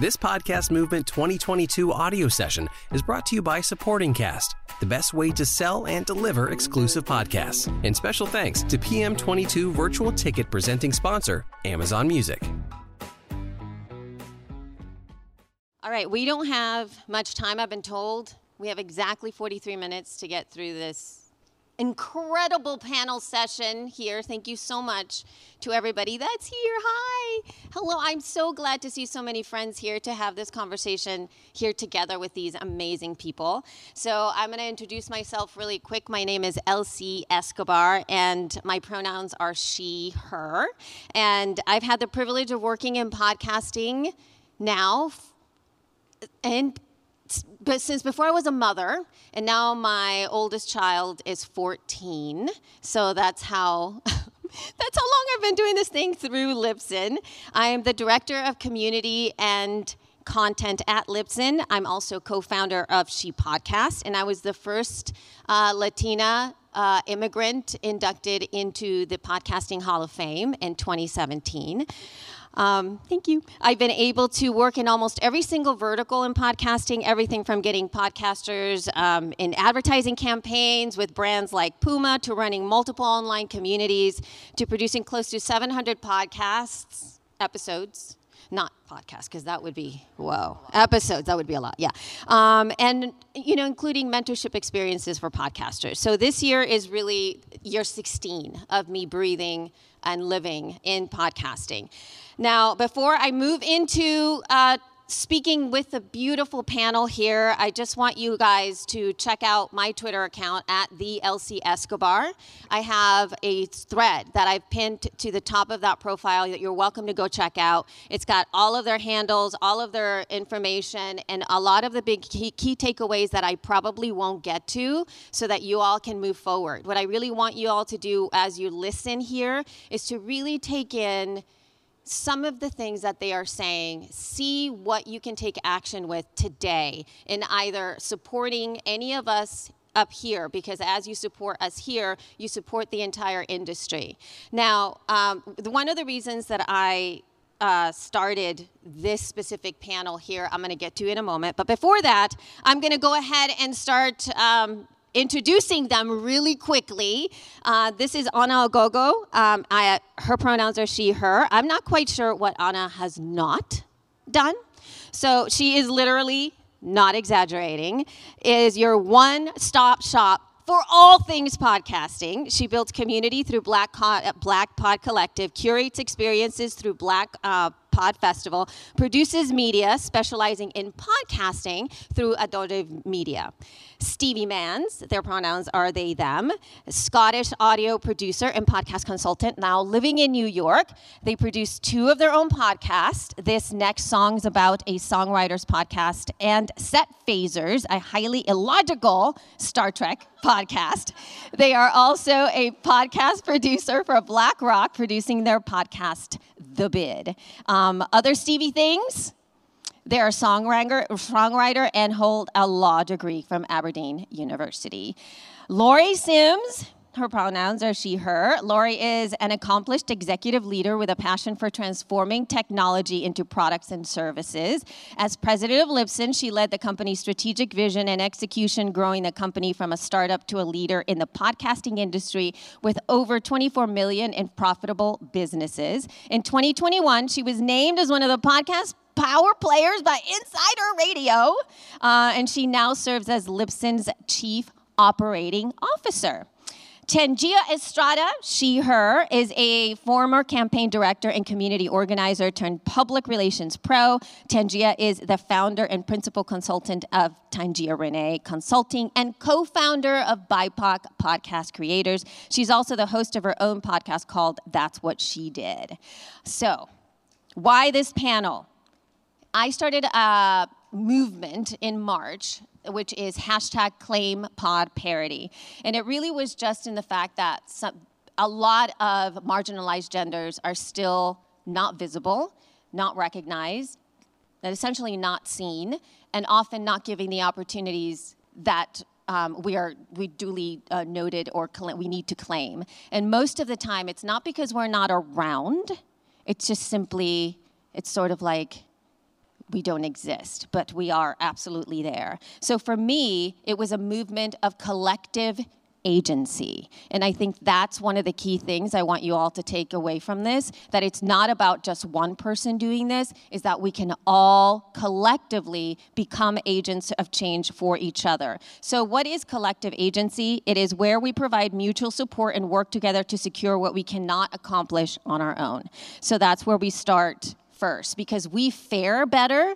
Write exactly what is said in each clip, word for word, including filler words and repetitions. This Podcast Movement twenty twenty-two audio session is brought to you by Supporting Cast, the best way to sell and deliver exclusive podcasts. And special thanks to P M twenty-two virtual ticket presenting sponsor, Amazon Music. All right, we don't have much time, I've been told. We have exactly forty-three minutes to get through this incredible panel session here. Thank you so much to everybody that's here. Hi. Hello. I'm so glad to see so many friends here to have this conversation here together with these amazing people. So I'm going to introduce myself really quick. My name is Elsie Escobar, and my pronouns are she, her. And I've had the privilege of working in podcasting now and But since before I was a mother, and now my oldest child is fourteen, so that's how that's how long I've been doing this thing through Libsyn. I am the director of community and content at Libsyn. I'm also co-founder of She Podcast, and I was the first uh, Latina Uh, immigrant inducted into the Podcasting Hall of Fame in twenty seventeen. Um, thank you. I've been able to work in almost every single vertical in podcasting, everything from getting podcasters um, in advertising campaigns with brands like Puma to running multiple online communities to producing close to seven hundred podcasts, episodes, not podcasts, because that would be, whoa, episodes, that would be a lot, yeah. Um, and, you know, including mentorship experiences for podcasters. So this year is really year sixteen of me breathing and living in podcasting. Now, before I move into uh, speaking with the beautiful panel here, I just want you guys to check out my Twitter account at the Elsie Escobar. I have a thread that I've pinned to the top of that profile that you're welcome to go check out. It's got all of their handles, all of their information, and a lot of the big key, key takeaways that I probably won't get to so that you all can move forward. What I really want you all to do as you listen here is to really take in some of the things that they are saying, see what you can take action with today in either supporting any of us up here, because as you support us here, you support the entire industry. Now, um, one of the reasons that I uh, started this specific panel here, I'm going to get to in a moment, but before that, I'm going to go ahead and start um, introducing them really quickly. Uh, this is Ana Ogogo. Um, I, her pronouns are she, her. I'm not quite sure what Ana has not done. So she is literally, not exaggerating, is your one-stop shop for all things podcasting. She builds community through Black, Co- Black Pod Collective, curates experiences through Black uh, Pod Festival, produces media specializing in podcasting through Adorative Media. Stevie Manns, their pronouns are they, them, Scottish audio producer and podcast consultant, now living in New York. They produce two of their own podcasts. This next song's about a songwriter's podcast, and Set Phasers, a highly illogical Star Trek podcast. They are also a podcast producer for BlackRock, producing their podcast, The Bid. Um, other Stevie things? They're a songwriter, songwriter and hold a law degree from Aberdeen University. Lori Sims, her pronouns are she, her. Lori is an accomplished executive leader with a passion for transforming technology into products and services. As president of Libsyn, she led the company's strategic vision and execution, growing the company from a startup to a leader in the podcasting industry with over twenty-four million in profitable businesses. In twenty twenty-one, she was named as one of the podcast power players by Insider Radio, uh, and she now serves as Libsyn's chief operating officer. Tangia Estrada, she, her, is a former campaign director and community organizer turned public relations pro. Tangia is the founder and principal consultant of Tangia Renee Consulting and co-founder of B I P O C Podcast Creators. She's also the host of her own podcast called That's What She Did. So, why this panel? I started a movement in March, which is hashtag ClaimPodParity. And it really was just in the fact that some, a lot of marginalized genders are still not visible, not recognized, and essentially not seen, and often not given the opportunities that Um, we are we duly uh, noted or cl- we need to claim. And most of the time, it's not because we're not around. It's just simply, it's sort of like, we don't exist, but we are absolutely there. So for me, it was a movement of collective agency. And I think that's one of the key things I want you all to take away from this, that it's not about just one person doing this, is that we can all collectively become agents of change for each other. So what is collective agency? It is where we provide mutual support and work together to secure what we cannot accomplish on our own. So that's where we start first, because we fare better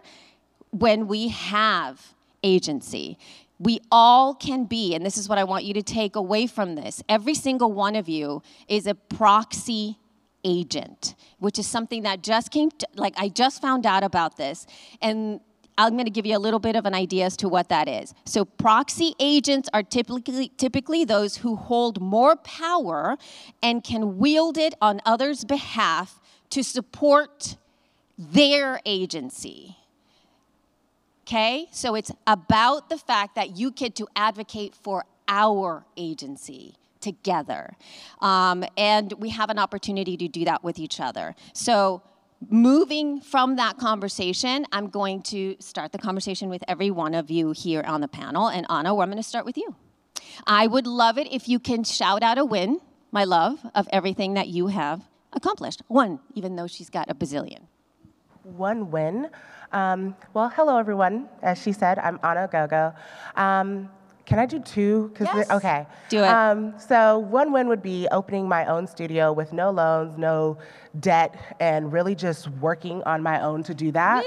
when we have agency. We all can be, and this is what I want you to take away from this, every single one of you is a proxy agent, which is something that just came, to, like I just found out about this, and I'm going to give you a little bit of an idea as to what that is. So proxy agents are typically typically those who hold more power and can wield it on others' behalf to support their agency. Okay, so it's about the fact that you get to advocate for our agency together. Um, and we have an opportunity to do that with each other. So moving from that conversation, I'm going to start the conversation with every one of you here on the panel. And Ana, I'm going to start with you. I would love it if you can shout out a win, my love, of everything that you have accomplished. One, even though she's got a bazillion. One win. Um, well, hello, everyone. As she said, I'm Ana Ogogo. Um, can I do two? Yes. Okay. Do it. Um, so one win would be opening my own studio with no loans, no debt, and really just working on my own to do that.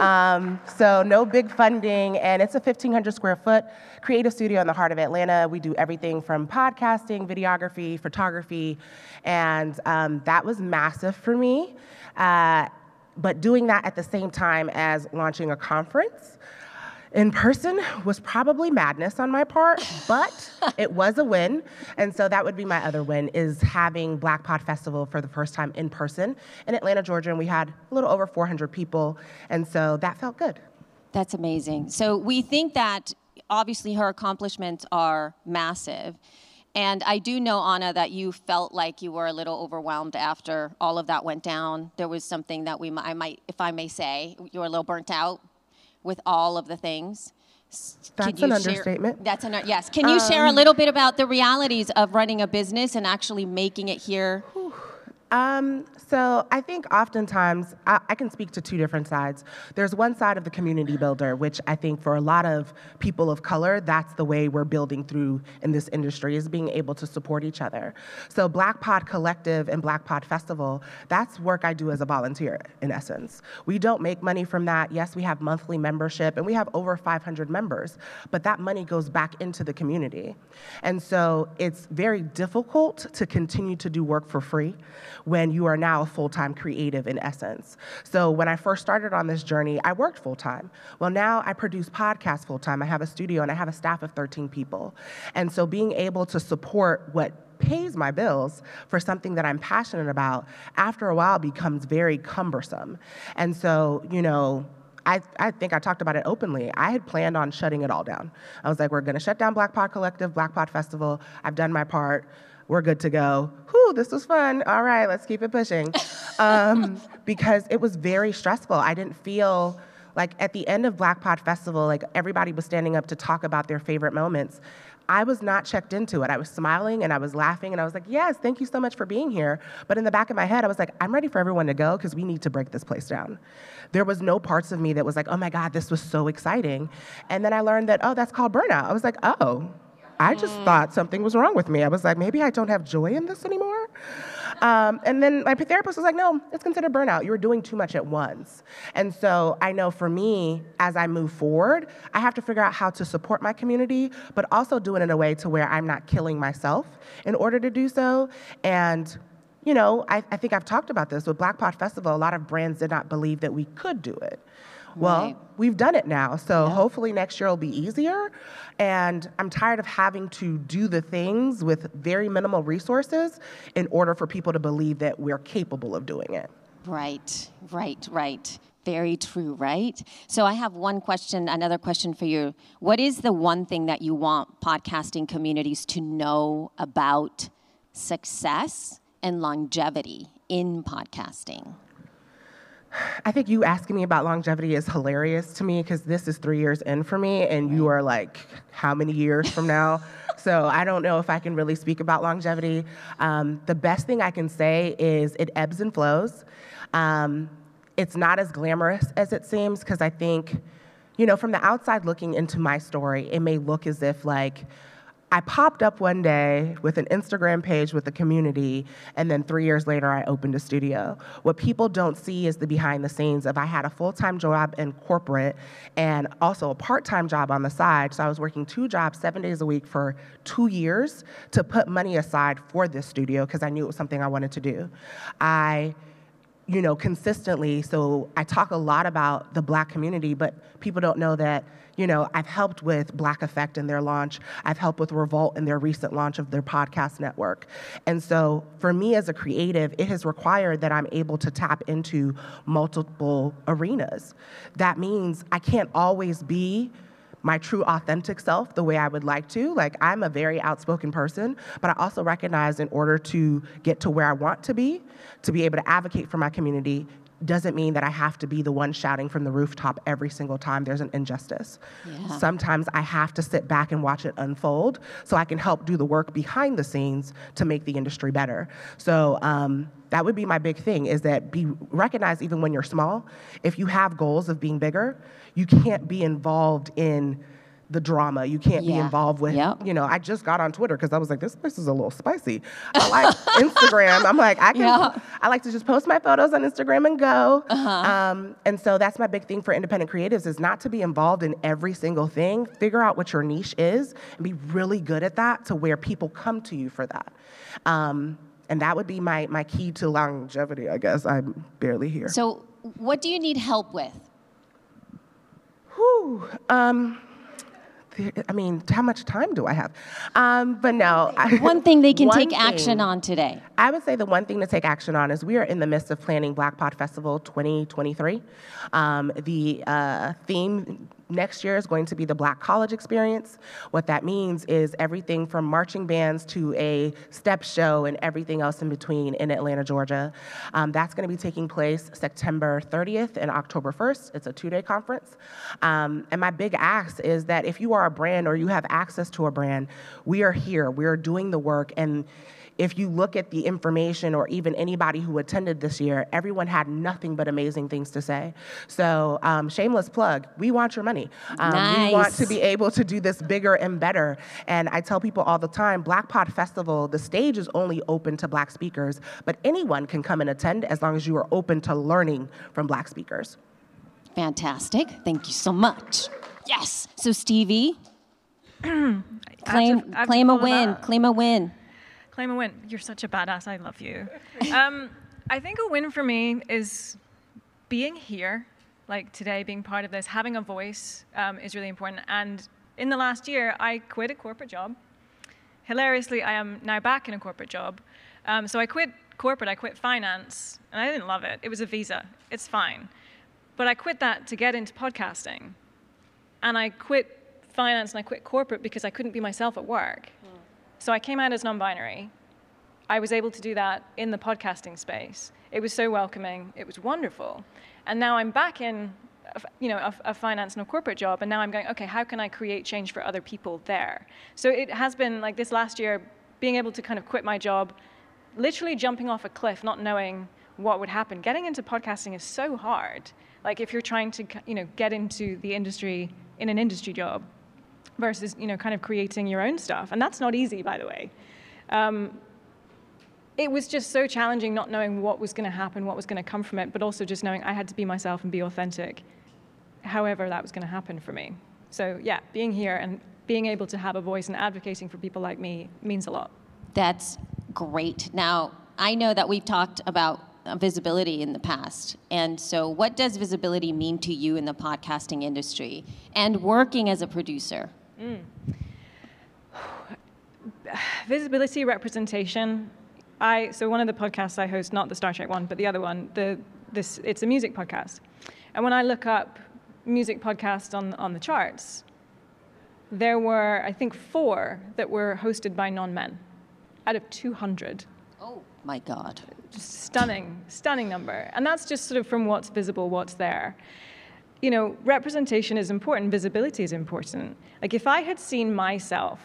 Um, so no big funding, and it's a fifteen hundred square foot creative studio in the heart of Atlanta. We do everything from podcasting, videography, photography, and um, that was massive for me. Uh, But doing that at the same time as launching a conference in person was probably madness on my part, but it was a win. And so that would be my other win, is having Black Pod Festival for the first time in person in Atlanta, Georgia, and we had a little over four hundred people, and so that felt good. That's amazing. So we think that, obviously, her accomplishments are massive. And I do know, Ana, that you felt like you were a little overwhelmed after all of that went down. There was something that we, I might, if I may say, you were a little burnt out with all of the things. That's an understatement. That's an yes. Can you um, share a little bit about the realities of running a business and actually making it here? Um, so I think oftentimes, I, I can speak to two different sides. There's one side of the community builder, which I think for a lot of people of color, that's the way we're building through in this industry, is being able to support each other. So Black Pod Collective and Black Pod Festival, that's work I do as a volunteer, in essence. We don't make money from that. Yes, we have monthly membership, and we have over five hundred members, but that money goes back into the community. And so it's very difficult to continue to do work for free when you are now a full-time creative, in essence. So when I first started on this journey, I worked full-time. Well, now I produce podcasts full-time. I have a studio, and I have a staff of thirteen people. And so being able to support what pays my bills for something that I'm passionate about, after a while becomes very cumbersome. And so, you know, I, I think I talked about it openly. I had planned on shutting it all down. I was like, we're going to shut down Black Pod Collective, Black Pod Festival. I've done my part. We're good to go. Whew, this was fun. All right, let's keep it pushing. Um, because it was very stressful. I didn't feel like at the end of Black Pod Festival, like everybody was standing up to talk about their favorite moments. I was not checked into it. I was smiling and I was laughing and I was like, yes, thank you so much for being here. But in the back of my head, I was like, I'm ready for everyone to go because we need to break this place down. There was no parts of me that was like, oh my God, this was so exciting. And then I learned that, oh, that's called burnout. I was like, oh. I just thought something was wrong with me. I was like, maybe I don't have joy in this anymore. Um, and then my therapist was like, no, it's considered burnout. You were doing too much at once. And so I know for me, as I move forward, I have to figure out how to support my community, but also do it in a way to where I'm not killing myself in order to do so. And you know, I, I think I've talked about this. With Black Pod Festival, a lot of brands did not believe that we could do it. Well, right. We've done it now, so yeah. Hopefully next year will be easier. And I'm tired of having to do the things with very minimal resources in order for people to believe that we're capable of doing it. Right, right, right. Very true, right? So I have one question, another question for you. What is the one thing that you want podcasting communities to know about success and longevity in podcasting? I I think you asking me about longevity is hilarious to me because this is three years in for me, and you are like, how many years from now? So I don't know if I can really speak about longevity. Um, the best thing I can say is it ebbs and flows. Um, it's not as glamorous as it seems because I think, you know, from the outside looking into my story, it may look as if like, I popped up one day with an Instagram page with the community, and then three years later, I opened a studio. What people don't see is the behind the scenes of I had a full-time job in corporate and also a part-time job on the side, so I was working two jobs seven days a week for two years to put money aside for this studio because I knew it was something I wanted to do. I you know, consistently, so I talk a lot about the Black community, but people don't know that, you know, I've helped with Black Effect in their launch. I've helped with Revolt in their recent launch of their podcast network. And so for me as a creative, it has required that I'm able to tap into multiple arenas. That means I can't always be my true authentic self the way I would like to. Like, I'm a very outspoken person, but I also recognize in order to get to where I want to be, to be able to advocate for my community, doesn't mean that I have to be the one shouting from the rooftop every single time there's an injustice. Yeah. Sometimes I have to sit back and watch it unfold so I can help do the work behind the scenes to make the industry better. So um, that would be my big thing, is that be recognized even when you're small. If you have goals of being bigger, you can't be involved in the drama. You can't yeah. be involved with, yep. you know, I just got on Twitter because I was like, this place is a little spicy. I like Instagram. I'm like, I can, yeah. I like to just post my photos on Instagram and go. Uh-huh. Um, and so that's my big thing for independent creatives is not to be involved in every single thing. Figure out what your niche is and be really good at that to where people come to you for that. Um, and that would be my, my key to longevity, I guess. I'm barely here. So what do you need help with? Whew. Um... I mean, how much time do I have? Um, but no. I, one thing they can take thing, action on today. I would say the one thing to take action on is we are in the midst of planning Black Pod Festival twenty twenty-three. Um, the uh, theme next year is going to be the Black College Experience. What that means is everything from marching bands to a step show and everything else in between in Atlanta, Georgia. Um, that's going to be taking place September thirtieth and October first. It's a two-day conference. Um, and my big ask is that if you are a brand or you have access to a brand, we are here. We are doing the work. And if you look at the information or even anybody who attended this year, everyone had nothing but amazing things to say. So um, shameless plug, we want your money. Um, nice. We want to be able to do this bigger and better. And I tell people all the time, Black Pod Festival, the stage is only open to Black speakers, but anyone can come and attend as long as you are open to learning from Black speakers. Fantastic. Thank you so much. Yes. So Stevie, claim, to, claim a win, that. claim a win. Claim a win. You're such a badass. I love you. Um, I think a win for me is being here, like today, being part of this, having a voice um, is really important. And in the last year, I quit a corporate job. Hilariously, I am now back in a corporate job. Um, so I quit corporate, I quit finance, and I didn't love it. It was a visa. It's fine. But I quit that to get into podcasting. And I quit finance and I quit corporate because I couldn't be myself at work. So I came out as non-binary. I was able to do that in the podcasting space. It was so welcoming. It was wonderful. And now I'm back in, you know, a, a finance and a corporate job. And now I'm going, okay, how can I create change for other people there? So it has been like this last year, being able to kind of quit my job, literally jumping off a cliff, not knowing what would happen. Getting into podcasting is so hard. Like if you're trying to, you know, get into the industry in an industry job, versus, you know, kind of creating your own stuff. And that's not easy, by the way. Um, it was just so challenging not knowing what was going to happen, what was going to come from it, but also just knowing I had to be myself and be authentic, however that was going to happen for me. So, yeah, being here and being able to have a voice and advocating for people like me means a lot. That's great. Now, I know that we've talked about visibility in the past. And so what does visibility mean to you in the podcasting industry and working as a producer? Mm. Visibility, representation. I so one of the podcasts I host, not the Star Trek one, but the other one, the this it's a music podcast. And when I look up music podcasts on on the charts, there were I think four that were hosted by non-men out of two hundred. Oh. My God. Just stunning, stunning number. And that's just sort of from what's visible, what's there. You know, representation is important, visibility is important. Like if I had seen myself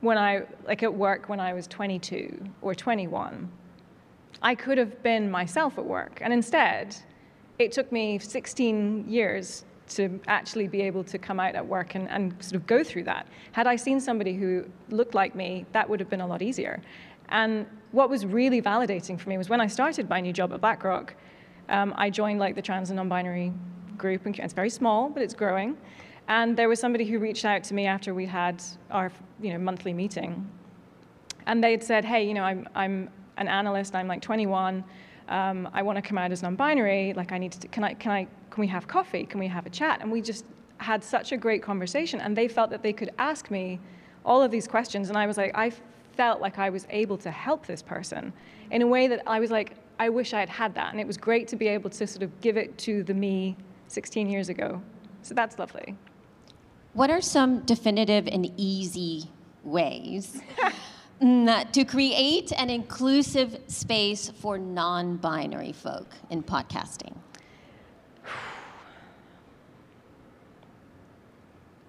when I, like at work when I was twenty-two or twenty-one, I could have been myself at work. And instead, it took me sixteen years to actually be able to come out at work and, and sort of go through that. Had I seen somebody who looked like me, that would have been a lot easier. And what was really validating for me was when I started my new job at BlackRock, um, I joined like the trans and non-binary group, and it's very small, but it's growing. And there was somebody who reached out to me after we had our you know, monthly meeting. And they'd said, hey, you know, I'm, I'm an analyst, I'm like twenty-one, um, I want to come out as non-binary, like I need to, can I, can I, can we have coffee? Can we have a chat? And we just had such a great conversation, and they felt that they could ask me all of these questions, and I was like, I felt like I was able to help this person in a way that I was like, I wish I had had that, and it was great to be able to sort of give it to the me sixteen years ago. So that's lovely. What are some definitive and easy ways to create an inclusive space for non-binary folk in podcasting?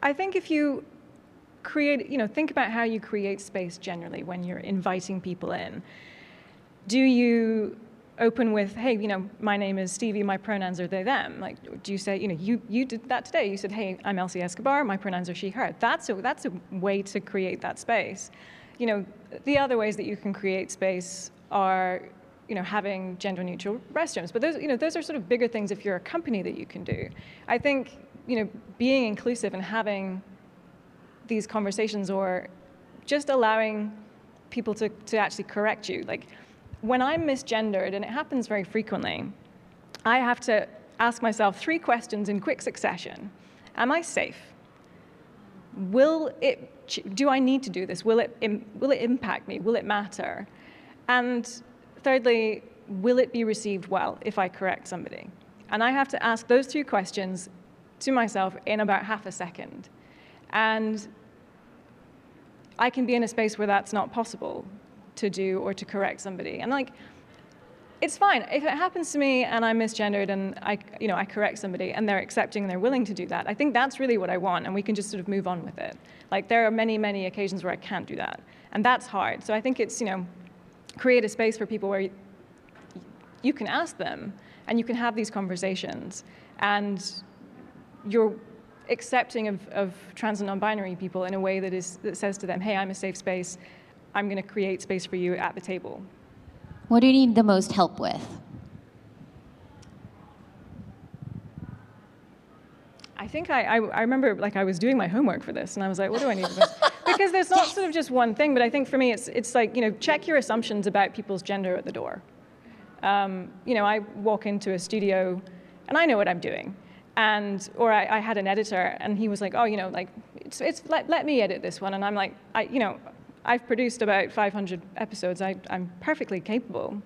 I think if you create, you know, think about how you create space generally when you're inviting people in. Do you open with, hey, you know, my name is Stevie, my pronouns are they, them? Like, do you say, you know, you, you did that today. You said, hey, I'm Elsie Escobar, my pronouns are she, her. That's a, that's a way to create that space. You know, the other ways that you can create space are, you know, having gender-neutral restrooms. But those, you know, those are sort of bigger things if you're a company that you can do. I think, you know, being inclusive and having these conversations or just allowing people to, to actually correct you. Like, when I'm misgendered, and it happens very frequently, I have to ask myself three questions in quick succession. Am I safe? Will it, do I need to do this? Will it, will it impact me? Will it matter? And thirdly, will it be received well if I correct somebody? And I have to ask those two questions to myself in about half a second. And I can be in a space where that's not possible to do or to correct somebody. And like, it's fine. If it happens to me and I'm misgendered and I, you know, I correct somebody and they're accepting and they're willing to do that, I think that's really what I want, and we can just sort of move on with it. Like, there are many, many occasions where I can't do that. And that's hard. So I think it's, you know, create a space for people where you, you can ask them and you can have these conversations, and you're accepting of, of trans and non-binary people in a way that is that says to them, hey, I'm a safe space. I'm going to create space for you at the table. What do you need the most help with? I think I, I, I remember, like, I was doing my homework for this, and I was like, what do I need the most? Because there's not sort of just one thing, but I think for me it's it's like, you know, check your assumptions about people's gender at the door. Um, you know, I walk into a studio, and I know what I'm doing. And, or I, I had an editor, and he was like, oh, you know, like, it's, it's let, let me edit this one. And I'm like, I, you know, I've produced about five hundred episodes. I, I'm perfectly capable.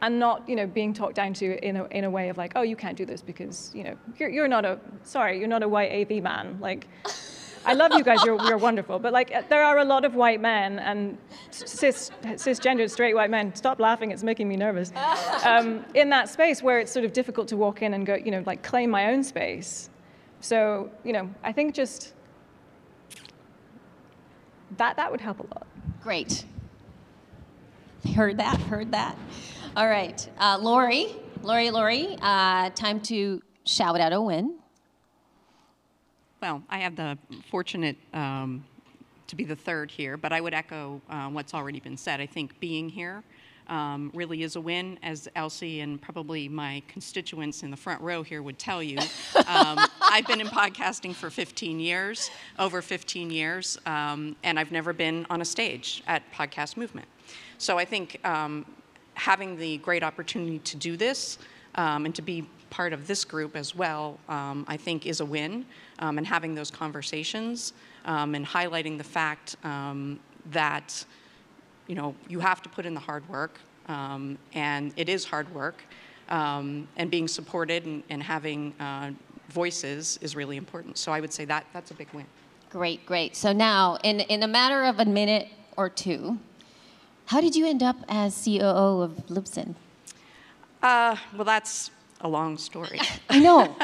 And not, you know, being talked down to in a, in a way of like, oh, you can't do this because, you know, you're, you're not a, sorry, you're not a white A V man. Like, I love you guys, you're, you're wonderful. But, like, there are a lot of white men and cis, cisgendered straight white men, stop laughing, it's making me nervous, um, in that space where it's sort of difficult to walk in and go, you know, like, claim my own space. So, you know, I think just that, that would help a lot. Great. Heard that, heard that. All right, uh, Lori, Lori, Lori, uh, time to shout out a win. Well, I have the fortunate um, to be the third here, but I would echo uh, what's already been said. I think being here um, really is a win, as Elsie and probably my constituents in the front row here would tell you. Um, I've been in podcasting for fifteen years, over fifteen years, um, and I've never been on a stage at Podcast Movement. So I think um, having the great opportunity to do this um, and to be part of this group as well, um, I think is a win, um, and having those conversations um, and highlighting the fact um, that, you know, you have to put in the hard work, um, and it is hard work, um, and being supported and, and having uh, voices is really important. So I would say that that's a big win. Great, great. So now, in, in a matter of a minute or two, How did you end up as C O O of Libsyn? Uh, well, that's a long story. I know.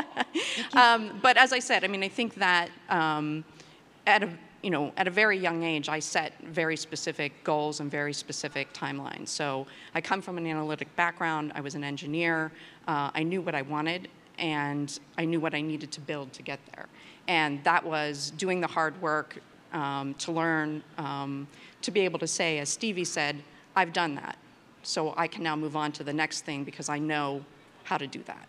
um, but as I said, I mean, I think that um, at a you know at a very young age, I set very specific goals and very specific timelines. So I come from an analytic background. I was an engineer. Uh, I knew what I wanted, and I knew what I needed to build to get there. And that was doing the hard work um, to learn, um, to be able to say, as Stevie said, I've done that. So I can now move on to the next thing because I know how to do that.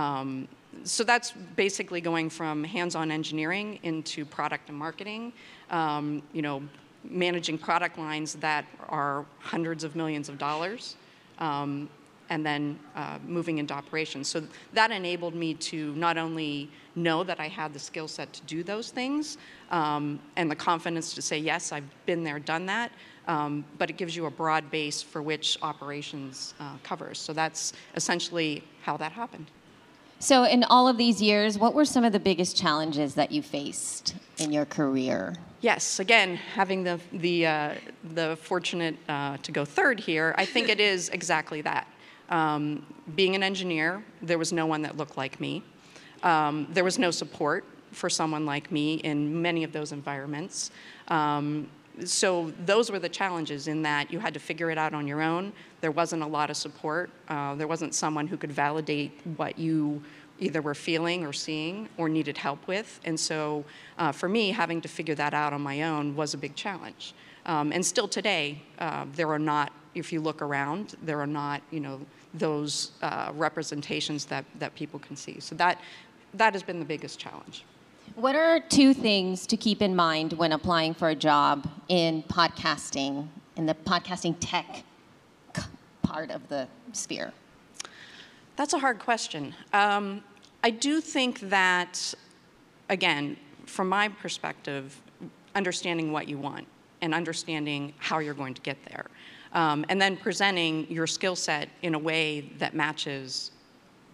Um, so that's basically going from hands-on engineering into product and marketing, um, you know, managing product lines that are hundreds of millions of dollars. Um, and then uh, moving into operations. So that enabled me to not only know that I had the skill set to do those things um, and the confidence to say, yes, I've been there, done that, um, but it gives you a broad base for which operations uh, covers. So that's essentially how that happened. So in all of these years, what were some of the biggest challenges that you faced in your career? Yes, again, having the, the, uh, the fortunate uh, to go third here, I think it is exactly that. Um, being an engineer, there was no one that looked like me. Um, there was no support for someone like me in many of those environments. Um, so those were the challenges in that you had to figure it out on your own. There wasn't a lot of support. Uh, there wasn't someone who could validate what you either were feeling or seeing or needed help with. And so uh, for me, having to figure that out on my own was a big challenge. Um, and still today, uh, there are not, if you look around, there are not, you know, those uh, representations that, that people can see. So that that has been the biggest challenge. What are two things to keep in mind when applying for a job in podcasting, in the podcasting tech part of the sphere? That's a hard question. Um, I do think that, again, from my perspective, understanding what you want and understanding how you're going to get there. Um, and then presenting your skill set in a way that matches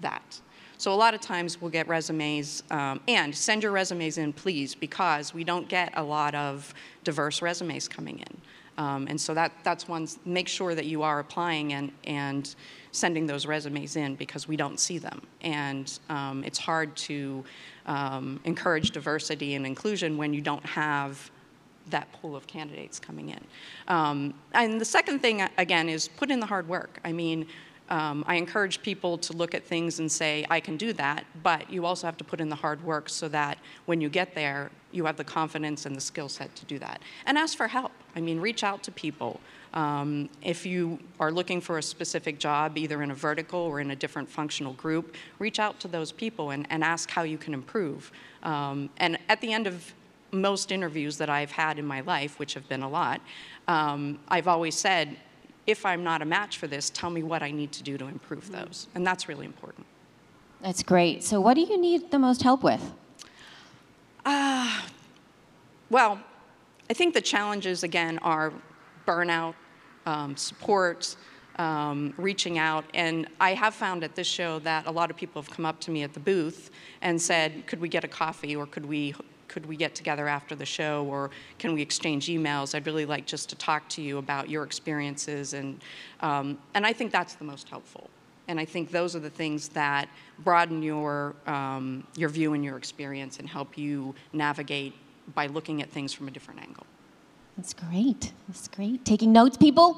that. So a lot of times we'll get resumes, um, and send your resumes in, please, because we don't get a lot of diverse resumes coming in. Um, and so that that's one, make sure that you are applying and, and sending those resumes in because we don't see them. And um, it's hard to um, encourage diversity and inclusion when you don't have that pool of candidates coming in. Um, and the second thing, again, is put in the hard work. I mean, um, I encourage people to look at things and say, I can do that, but you also have to put in the hard work so that when you get there, you have the confidence and the skill set to do that. And ask for help. I mean, reach out to people. Um, if you are looking for a specific job, either in a vertical or in a different functional group, reach out to those people and, and ask how you can improve. Um, and at the end of most interviews that I've had in my life, which have been a lot, um, I've always said, if I'm not a match for this, tell me what I need to do to improve those. And that's really important. That's great. So what do you need the most help with? Uh, well, I think the challenges, again, are burnout, um, support, Um, reaching out. And I have found at this show that a lot of people have come up to me at the booth and said, could we get a coffee, or could we could we get together after the show, or can we exchange emails? I'd really like just to talk to you about your experiences. And um, and I think that's the most helpful. And I think those are the things that broaden your um, your view and your experience and help you navigate by looking at things from a different angle. That's great. That's great. Taking notes, people?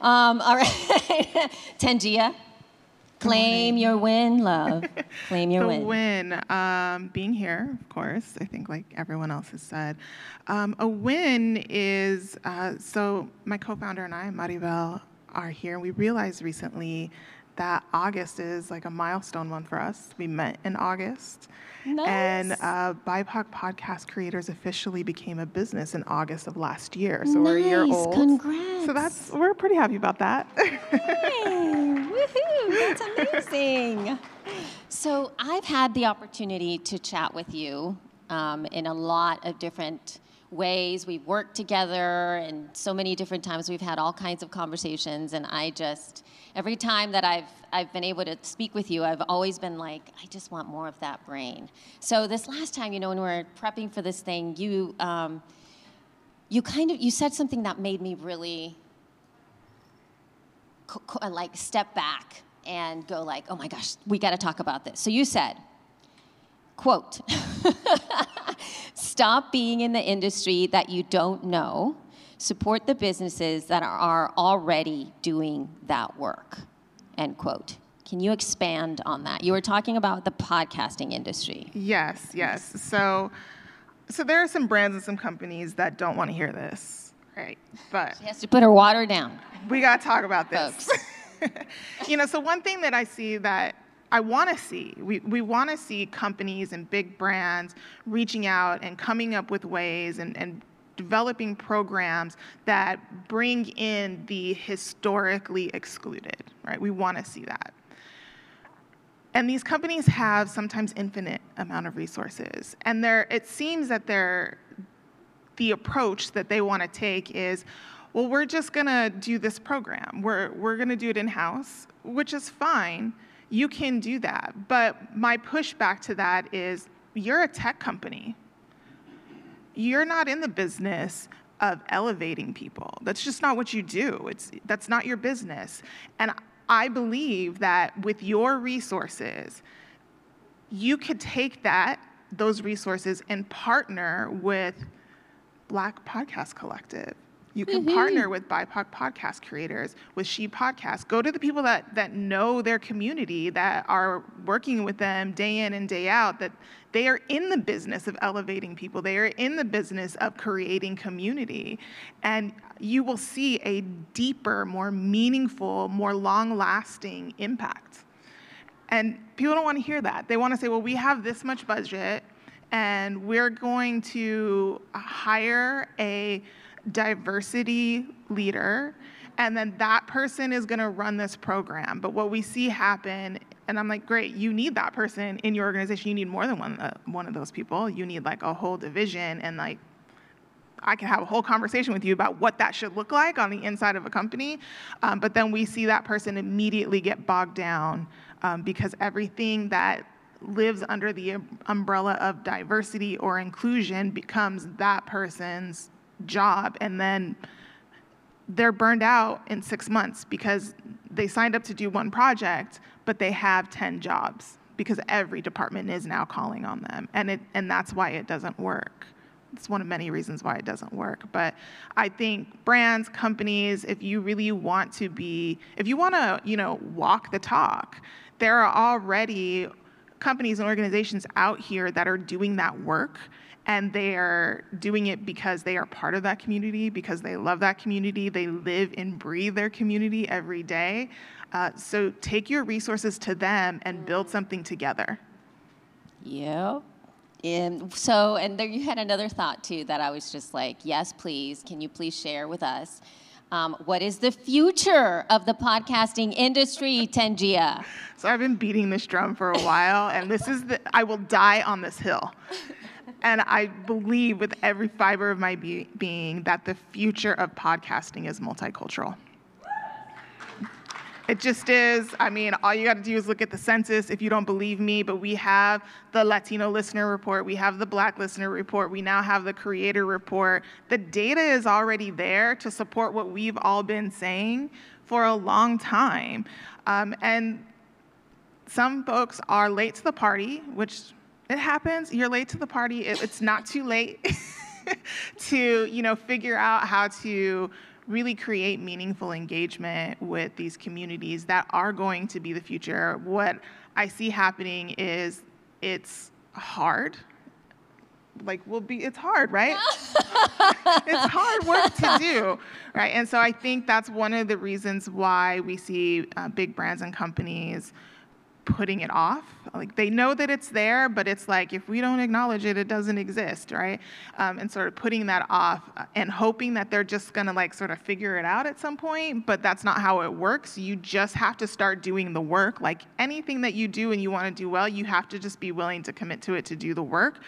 Um, all right, Tangia, claim your win, love. Claim your the win. The win, um, being here, of course, I think like everyone else has said. Um, a win is, uh, so my co-founder and I, Maribel, are here, and we realized recently that August is like a milestone one for us. We met in August. Nice. And uh, B I P O C Podcast Creators officially became a business in August of last year. So nice. We're a year old. Congrats. So that's, we're pretty happy about that. Yay. Woohoo, that's amazing. So I've had the opportunity to chat with you um, in a lot of different ways. We've worked together, and so many different times we've had all kinds of conversations, and I just, every time that I've I've been able to speak with you, I've always been like, I just want more of that brain. So this last time, you know, when we were prepping for this thing, you um, you kind of, you said something that made me really co- co- like step back and go like, oh my gosh, we got to talk about this. So you said, quote, stop being in the industry that you don't know. Support the businesses that are already doing that work, end quote. Can you expand on that? You were talking about the podcasting industry. Yes, yes. So so there are some brands and some companies that don't want to hear this, right? But she has to put her water down. We got to talk about this. Folks. You know, so one thing that I see that I want to see, we, we want to see companies and big brands reaching out and coming up with ways and, and developing programs that bring in the historically excluded, right? We want to see that. And these companies have sometimes infinite amount of resources. And they're, it seems that they're, the approach that they want to take is, well, we're just going to do this program. We're, we're going to do it in-house, which is fine. You can do that. But my pushback to that is, you're a tech company. You're not in the business of elevating people. That's just not what you do. It's, that's not your business. And I believe that with your resources, you could take that, those resources, and partner with Black Podcast Collective. You can mm-hmm. partner with B I P O C Podcast Creators, with She Podcast. Go to the people that, that know their community, that are working with them day in and day out, that they are in the business of elevating people. They are in the business of creating community. And you will see a deeper, more meaningful, more long-lasting impact. And people don't want to hear that. They want to say, well, we have this much budget, and we're going to hire a diversity leader, and then that person is going to run this program. But what we see happen, and I'm like, great, you need that person in your organization. You need more than one, uh, one of those people. You need like a whole division, and like I can have a whole conversation with you about what that should look like on the inside of a company. Um, but then we see that person immediately get bogged down um, because everything that lives under the umbrella of diversity or inclusion becomes that person's job, and then they're burned out in six months because they signed up to do one project, but they have ten jobs because every department is now calling on them, and it and that's why it doesn't work. It's one of many reasons why it doesn't work. But I think brands, companies, if you really want to be, if you want to, you know, walk the talk, there are already companies and organizations out here that are doing that work. And they are doing it because they are part of that community, because they love that community. They live and breathe their community every day. Uh, so take your resources to them and build something together. Yeah. And so, and there you had another thought too that I was just like, yes, please. Can you please share with us um, what is the future of the podcasting industry, Tangia? So I've been beating this drum for a while, and this is the, I will die on this hill. And I believe with every fiber of my be- being that the future of podcasting is multicultural. It just is. I mean, all you got to do is look at the census if you don't believe me, but we have the Latino listener report. We have the Black listener report. We now have the creator report. The data is already there to support what we've all been saying for a long time. Um, and some folks are late to the party, which... it happens. You're late to the party. It, it's not too late to, you know, figure out how to really create meaningful engagement with these communities that are going to be the future. What I see happening is it's hard. Like, we'll be, it's hard, right? It's hard work to do, right? And so I think that's one of the reasons why we see uh, big brands and companies putting it off. Like, they know that it's there, but it's like, if we don't acknowledge it, it doesn't exist, right? Um, and sort of putting that off and hoping that they're just going to like sort of figure it out at some point, but that's not how it works. You just have to start doing the work. Like anything that you do and you want to do well, you have to just be willing to commit to it, to do the work.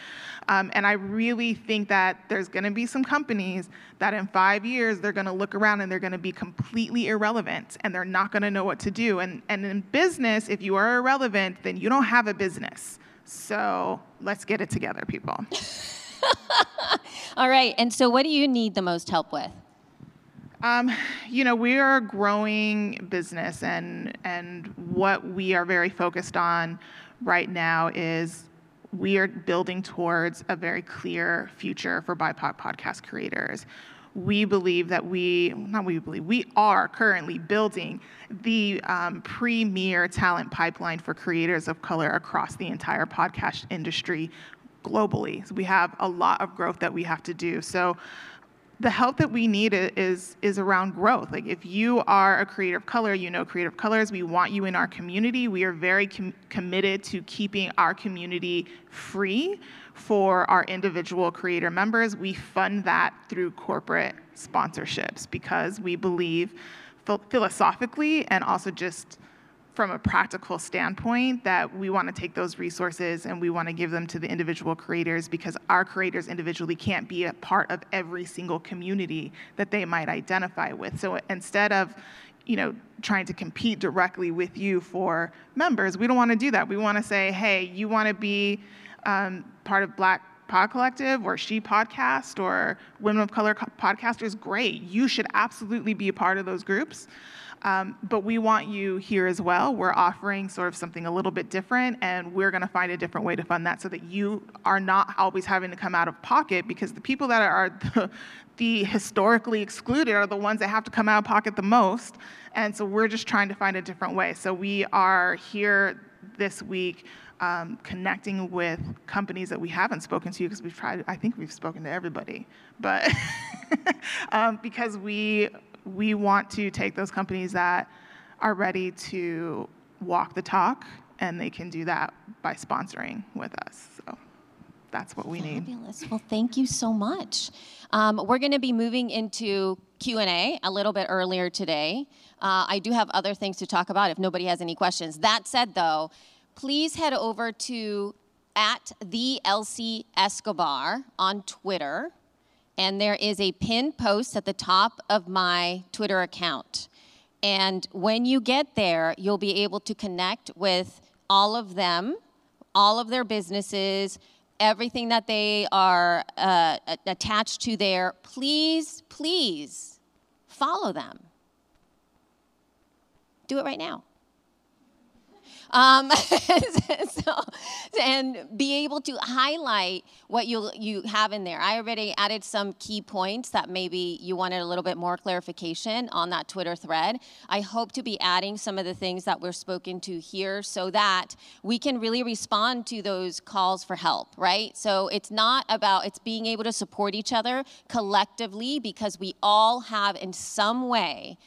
Um, and I really think that there's going to be some companies that in five years, they're going to look around and they're going to be completely irrelevant, and they're not going to know what to do. And, and in business, if you are irrelevant, relevant, then you don't have a business. So let's get it together, people. All right. And so what do you need the most help with? Um, you know, we are a growing business, and and what we are very focused on right now is we are building towards a very clear future for B I P O C podcast creators. We believe that we, not we believe, we are currently building the um, premier talent pipeline for creators of color across the entire podcast industry globally. So we have a lot of growth that we have to do. So the help that we need is is around growth. Like, if you are a creator of color, you know creative colors, we want you in our community. We are very com- committed to keeping our community free for our individual creator members. We fund that through corporate sponsorships because we believe ph- philosophically and also just from a practical standpoint that we want to take those resources and we want to give them to the individual creators, because our creators individually can't be a part of every single community that they might identify with. So instead of, you know, trying to compete directly with you for members, we don't want to do that. We want to say, hey, you want to be um, part of Black Pod Collective or She Podcast or Women of Color Podcasters? Great. You should absolutely be a part of those groups. Um, but we want you here as well. We're offering sort of something a little bit different, and we're going to find a different way to fund that so that you are not always having to come out of pocket, because the people that are the, the historically excluded are the ones that have to come out of pocket the most. And so we're just trying to find a different way. So we are here this week um, connecting with companies that we haven't spoken to, because we've tried, I think we've spoken to everybody, but um, because we... We want to take those companies that are ready to walk the talk, and they can do that by sponsoring with us. So that's what we need. Fabulous. Well, thank you so much. Um, we're going to be moving into Q and A a little bit earlier today. Uh, I do have other things to talk about if nobody has any questions. That said, though, please head over to at the Elsie Escobar on Twitter. And there is a pinned post at the top of my Twitter account. And when you get there, you'll be able to connect with all of them, all of their businesses, everything that they are uh, attached to there. Please, please follow them. Do it right now. Um, so, and be able to highlight what you you have in there. I already added some key points that maybe you wanted a little bit more clarification on that Twitter thread. I hope to be adding some of the things that we're spoken to here so that we can really respond to those calls for help, right? So it's not about, it's being able to support each other collectively, because we all have in some way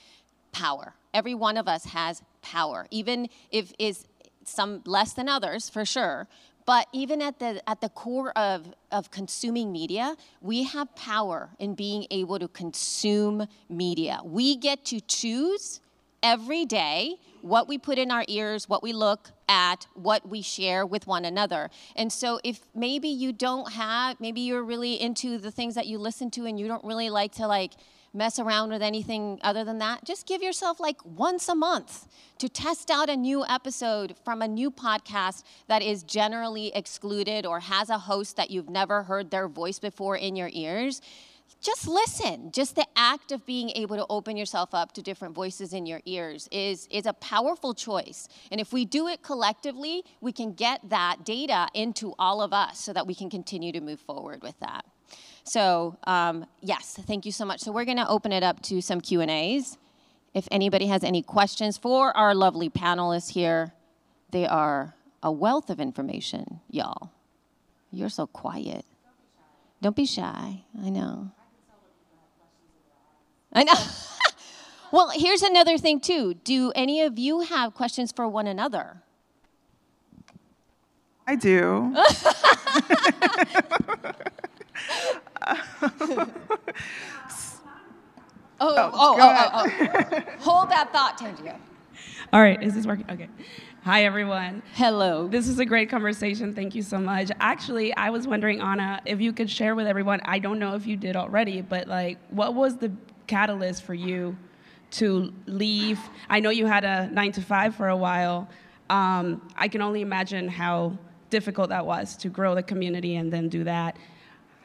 power. Every one of us has power, even if is some less than others, for sure. But even at the at the core of, of consuming media, we have power in being able to consume media. We get to choose every day what we put in our ears, what we look at, what we share with one another. And so if maybe you don't have, maybe you're really into the things that you listen to and you don't really like to like mess around with anything other than that, just give yourself like once a month to test out a new episode from a new podcast that is generally excluded or has a host that you've never heard their voice before in your ears. Just listen. Just the act of being able to open yourself up to different voices in your ears is, is a powerful choice. And if we do it collectively, we can get that data into all of us so that we can continue to move forward with that. So, um, yes, thank you so much. So we're going to open it up to some Q and A's. If anybody has any questions for our lovely panelists here, they are a wealth of information, y'all. You're so quiet. Don't be shy. Don't be shy. I know. I know. Well, here's another thing, too. Do any of you have questions for one another? I do. oh, oh, oh, oh, oh. Hold that thought, Tangia. All right, is this working? Okay. Hi, everyone. Hello. This is a great conversation. Thank you so much. Actually, I was wondering, Ana, if you could share with everyone, I don't know if you did already, but like, what was the catalyst for you to leave? I know you had a nine to five for a while. Um, I can only imagine how difficult that was to grow the community and then do that.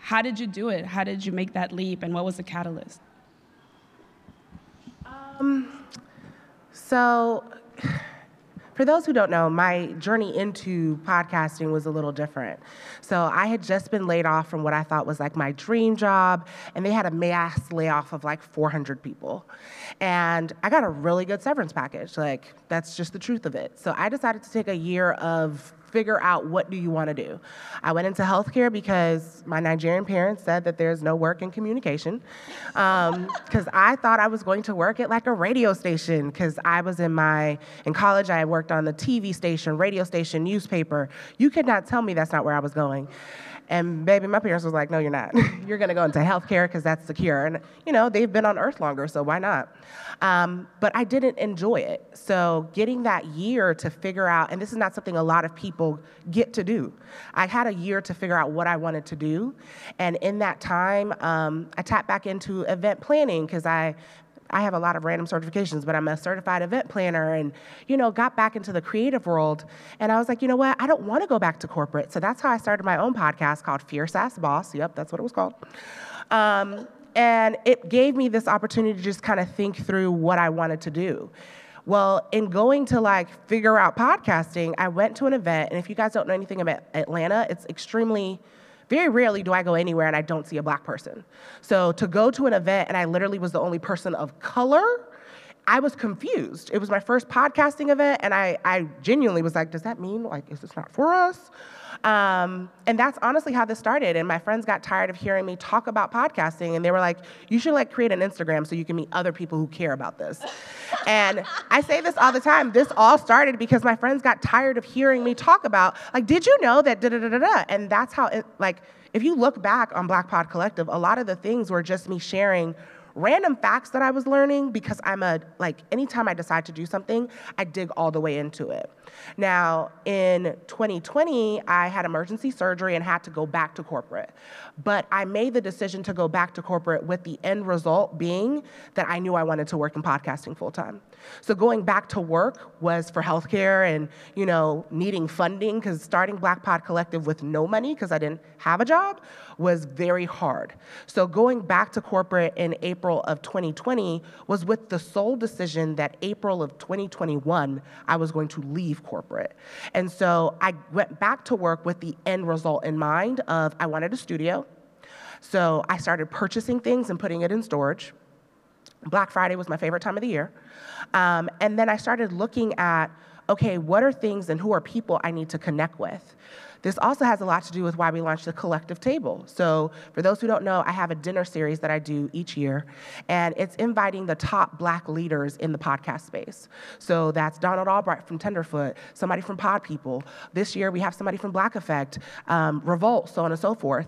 How did you do it? How did you make that leap, and what was the catalyst? Um, so for those who don't know, my journey into podcasting was a little different. So I had just been laid off from what I thought was like my dream job, and they had a mass layoff of like four hundred people. And I got a really good severance package. Like, that's just the truth of it. So I decided to take a year of figure out, what do you want to do? I went into healthcare because my Nigerian parents said that there's no work in communication. Um, because I thought I was going to work at like a radio station, because I was in my, in college I worked on the T V station, radio station, newspaper. You could not tell me that's not where I was going. And baby, my parents was like, no, you're not. You're going to go into healthcare because that's secure. And, you know, they've been on earth longer, so why not? Um, but I didn't enjoy it. So getting that year to figure out, and this is not something a lot of people get to do. I had a year to figure out what I wanted to do. And in that time, um, I tapped back into event planning because I I have a lot of random certifications, but I'm a certified event planner, and, you know, got back into the creative world. And I was like, you know what? I don't want to go back to corporate. So that's how I started my own podcast called Fierce Ass Boss. Yep, that's what it was called. Um, and it gave me this opportunity to just kind of think through what I wanted to do. Well, in going to like figure out podcasting, I went to an event. And if you guys don't know anything about Atlanta, it's extremely very rarely do I go anywhere and I don't see a black person. So to go to an event and I literally was the only person of color, I was confused. It was my first podcasting event, and I, I genuinely was like, does that mean, like, is this not for us? Um, and that's honestly how this started. And my friends got tired of hearing me talk about podcasting, and they were like, you should like create an Instagram so you can meet other people who care about this. And I say this all the time. This all started because my friends got tired of hearing me talk about, like, did you know that da-da-da-da-da? And that's how, it, like, if you look back on Black Pod Collective, a lot of the things were just me sharing random facts that I was learning, because I'm a, like, anytime I decide to do something, I dig all the way into it. Now, in twenty twenty, I had emergency surgery and had to go back to corporate. But I made the decision to go back to corporate with the end result being that I knew I wanted to work in podcasting full time. So going back to work was for healthcare and, you know, needing funding, because starting Black Pod Collective with no money, because I didn't have a job, was very hard. So going back to corporate in April of twenty twenty was with the sole decision that April of twenty twenty-one, I was going to leave corporate. And so I went back to work with the end result in mind of I wanted a studio. So I started purchasing things and putting it in storage. Black Friday was my favorite time of the year. Um, and then I started looking at, okay, what are things and who are people I need to connect with? This also has a lot to do with why we launched the Collective Table. So for those who don't know, I have a dinner series that I do each year, and it's inviting the top black leaders in the podcast space. So that's Donald Albright from Tenderfoot, somebody from Pod People. This year we have somebody from Black Effect, um, Revolt, so on and so forth.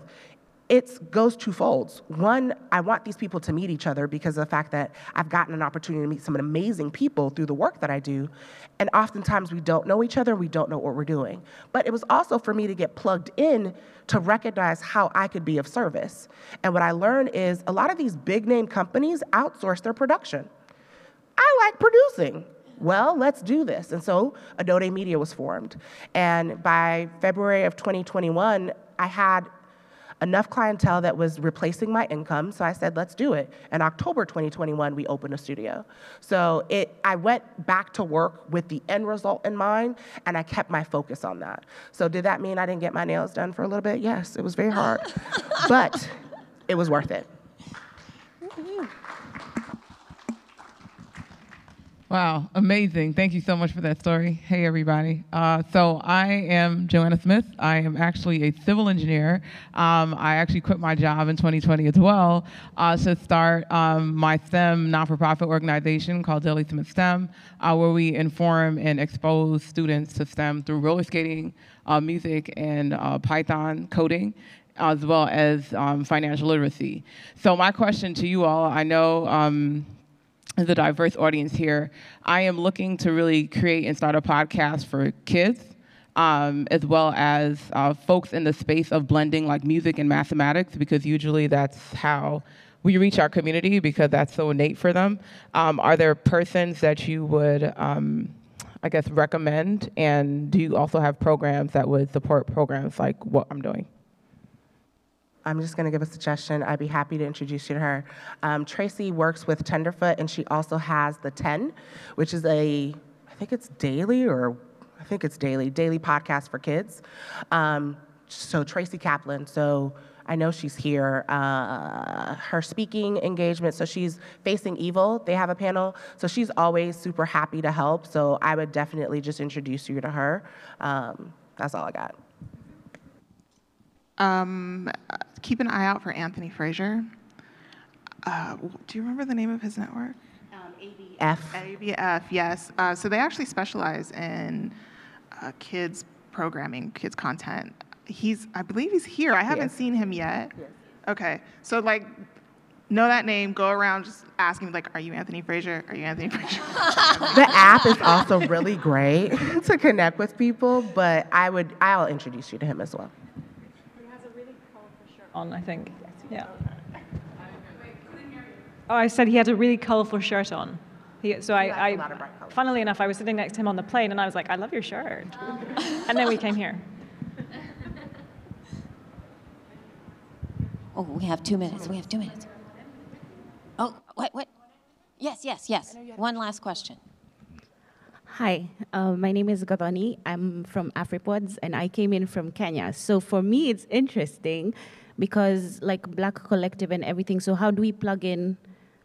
It goes two folds. One, I want these people to meet each other because of the fact that I've gotten an opportunity to meet some amazing people through the work that I do. And oftentimes we don't know each other, we don't know what we're doing. But it was also for me to get plugged in to recognize how I could be of service. And what I learned is a lot of these big name companies outsource their production. I like producing. Well, let's do this. And so Adorative Media was formed. And by February of twenty twenty-one, I had enough clientele that was replacing my income, so I said, let's do it. In October twenty twenty-one, we opened a studio. So it, I went back to work with the end result in mind, and I kept my focus on that. So did that mean I didn't get my nails done for a little bit? Yes, it was very hard, but it was worth it. Wow, amazing. Thank you so much for that story. Hey, everybody. Uh, so I am Joanna Smith. I am actually a civil engineer. Um, I actually quit my job in twenty twenty as well uh, to start um, my STEM non-for-profit organization called Daily Smith STEM, uh, where we inform and expose students to STEM through roller skating, uh, music, and uh, Python coding, as well as um, financial literacy. So my question to you all, I know um, the diverse audience here, I am looking to really create and start a podcast for kids, um, as well as uh, folks in the space of blending like music and mathematics, because usually that's how we reach our community, because that's so innate for them. Um, are there persons that you would, um, I guess, recommend? And do you also have programs that would support programs like what I'm doing? I'm just going to give a suggestion. I'd be happy to introduce you to her. Um, Tracy works with Tenderfoot, and she also has the ten, which is a, I think it's daily or I think it's daily, daily podcast for kids. Um, so Tracy Kaplan, so I know she's here. Uh, her speaking engagement, so she's Facing Evil. They have a panel, so she's always super happy to help. So I would definitely just introduce you to her. Um, that's all I got. Um, keep an eye out for Anthony Frazier. Uh, do you remember the name of his network? Um, A B F. A B F, yes. Uh, so they actually specialize in uh, kids programming, kids content. He's, I believe he's here. I haven't yes. seen him yet. Yes. Okay, so like, know that name, go around just asking, like, are you Anthony Frazier? Are you Anthony Frazier? The app is also really great to connect with people, but I would, I'll introduce you to him as well. He has a really colorful shirt on, I think. Yeah. Oh, I said he had a really colorful shirt on. He, so I, I, funnily enough, I was sitting next to him on the plane, and I was like, I love your shirt. And then we came here. Oh, we have two minutes. We have two minutes. Oh, what? What? Yes, yes, yes. One last question. Hi, uh, my name is Gathoni. I'm from Afripods, and I came in from Kenya. So for me, it's interesting because, like, Black Collective and everything, so how do we plug in?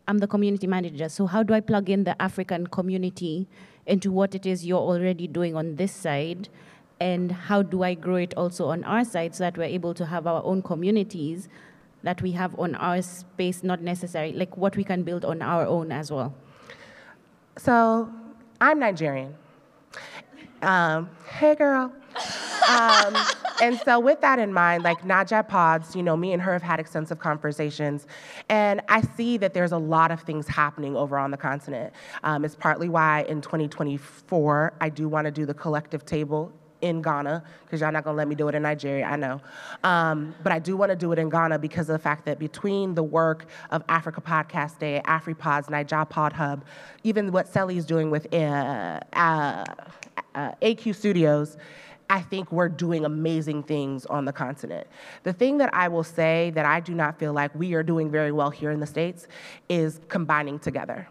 I'm the community manager, so how do I plug in the African community into what it is you're already doing on this side? And how do I grow it also on our side so that we're able to have our own communities that we have on our space, not necessarily, like what we can build on our own as well? So I'm Nigerian. Um, hey, girl. um, and so with that in mind, like Naija Pods, you know, me and her have had extensive conversations, and I see that there's a lot of things happening over on the continent. Um, it's partly why in twenty twenty-four, I do want to do the collective table in Ghana, because y'all not gonna let me do it in Nigeria, I know. Um, but I do wanna do it in Ghana because of the fact that between the work of Africa Podcast Day, Afripods, Naija Podhub, even what Selly is doing with uh, uh, uh, A Q Studios, I think we're doing amazing things on the continent. The thing that I will say that I do not feel like we are doing very well here in the States is combining together.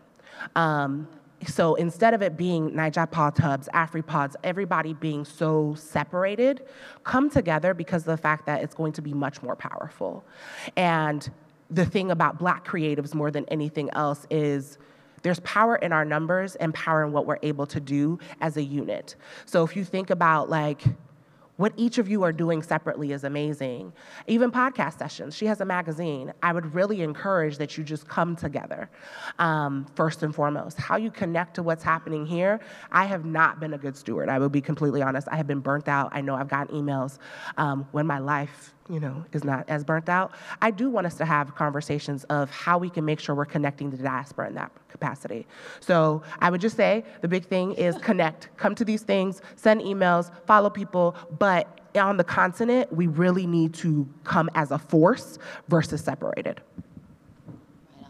Um, So instead of it being Naija Podhubs, Afripods, everybody being so separated, come together because of the fact that it's going to be much more powerful. And the thing about Black creatives more than anything else is there's power in our numbers and power in what we're able to do as a unit. So if you think about like what each of you are doing separately is amazing. Even podcast sessions, she has a magazine. I would really encourage that you just come together, um, first and foremost. How you connect to what's happening here, I have not been a good steward. I will be completely honest. I have been burnt out. I know I've gotten emails um, when my life, you know, is not as burnt out. I do want us to have conversations of how we can make sure we're connecting the diaspora in that capacity. So I would just say the big thing is connect, come to these things, send emails, follow people, but on the continent, we really need to come as a force versus separated. Right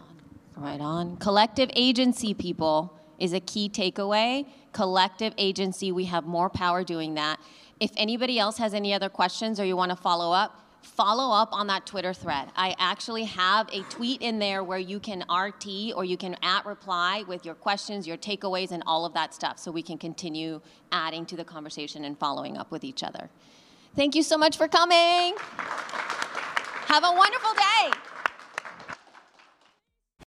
on, right on. Collective agency, people, is a key takeaway. Collective agency, we have more power doing that. If anybody else has any other questions or you want to follow up, follow up on that Twitter thread. I actually have a tweet in there where you can R T or you can at reply with your questions, your takeaways, and all of that stuff so we can continue adding to the conversation and following up with each other. Thank you so much for coming. Have a wonderful day.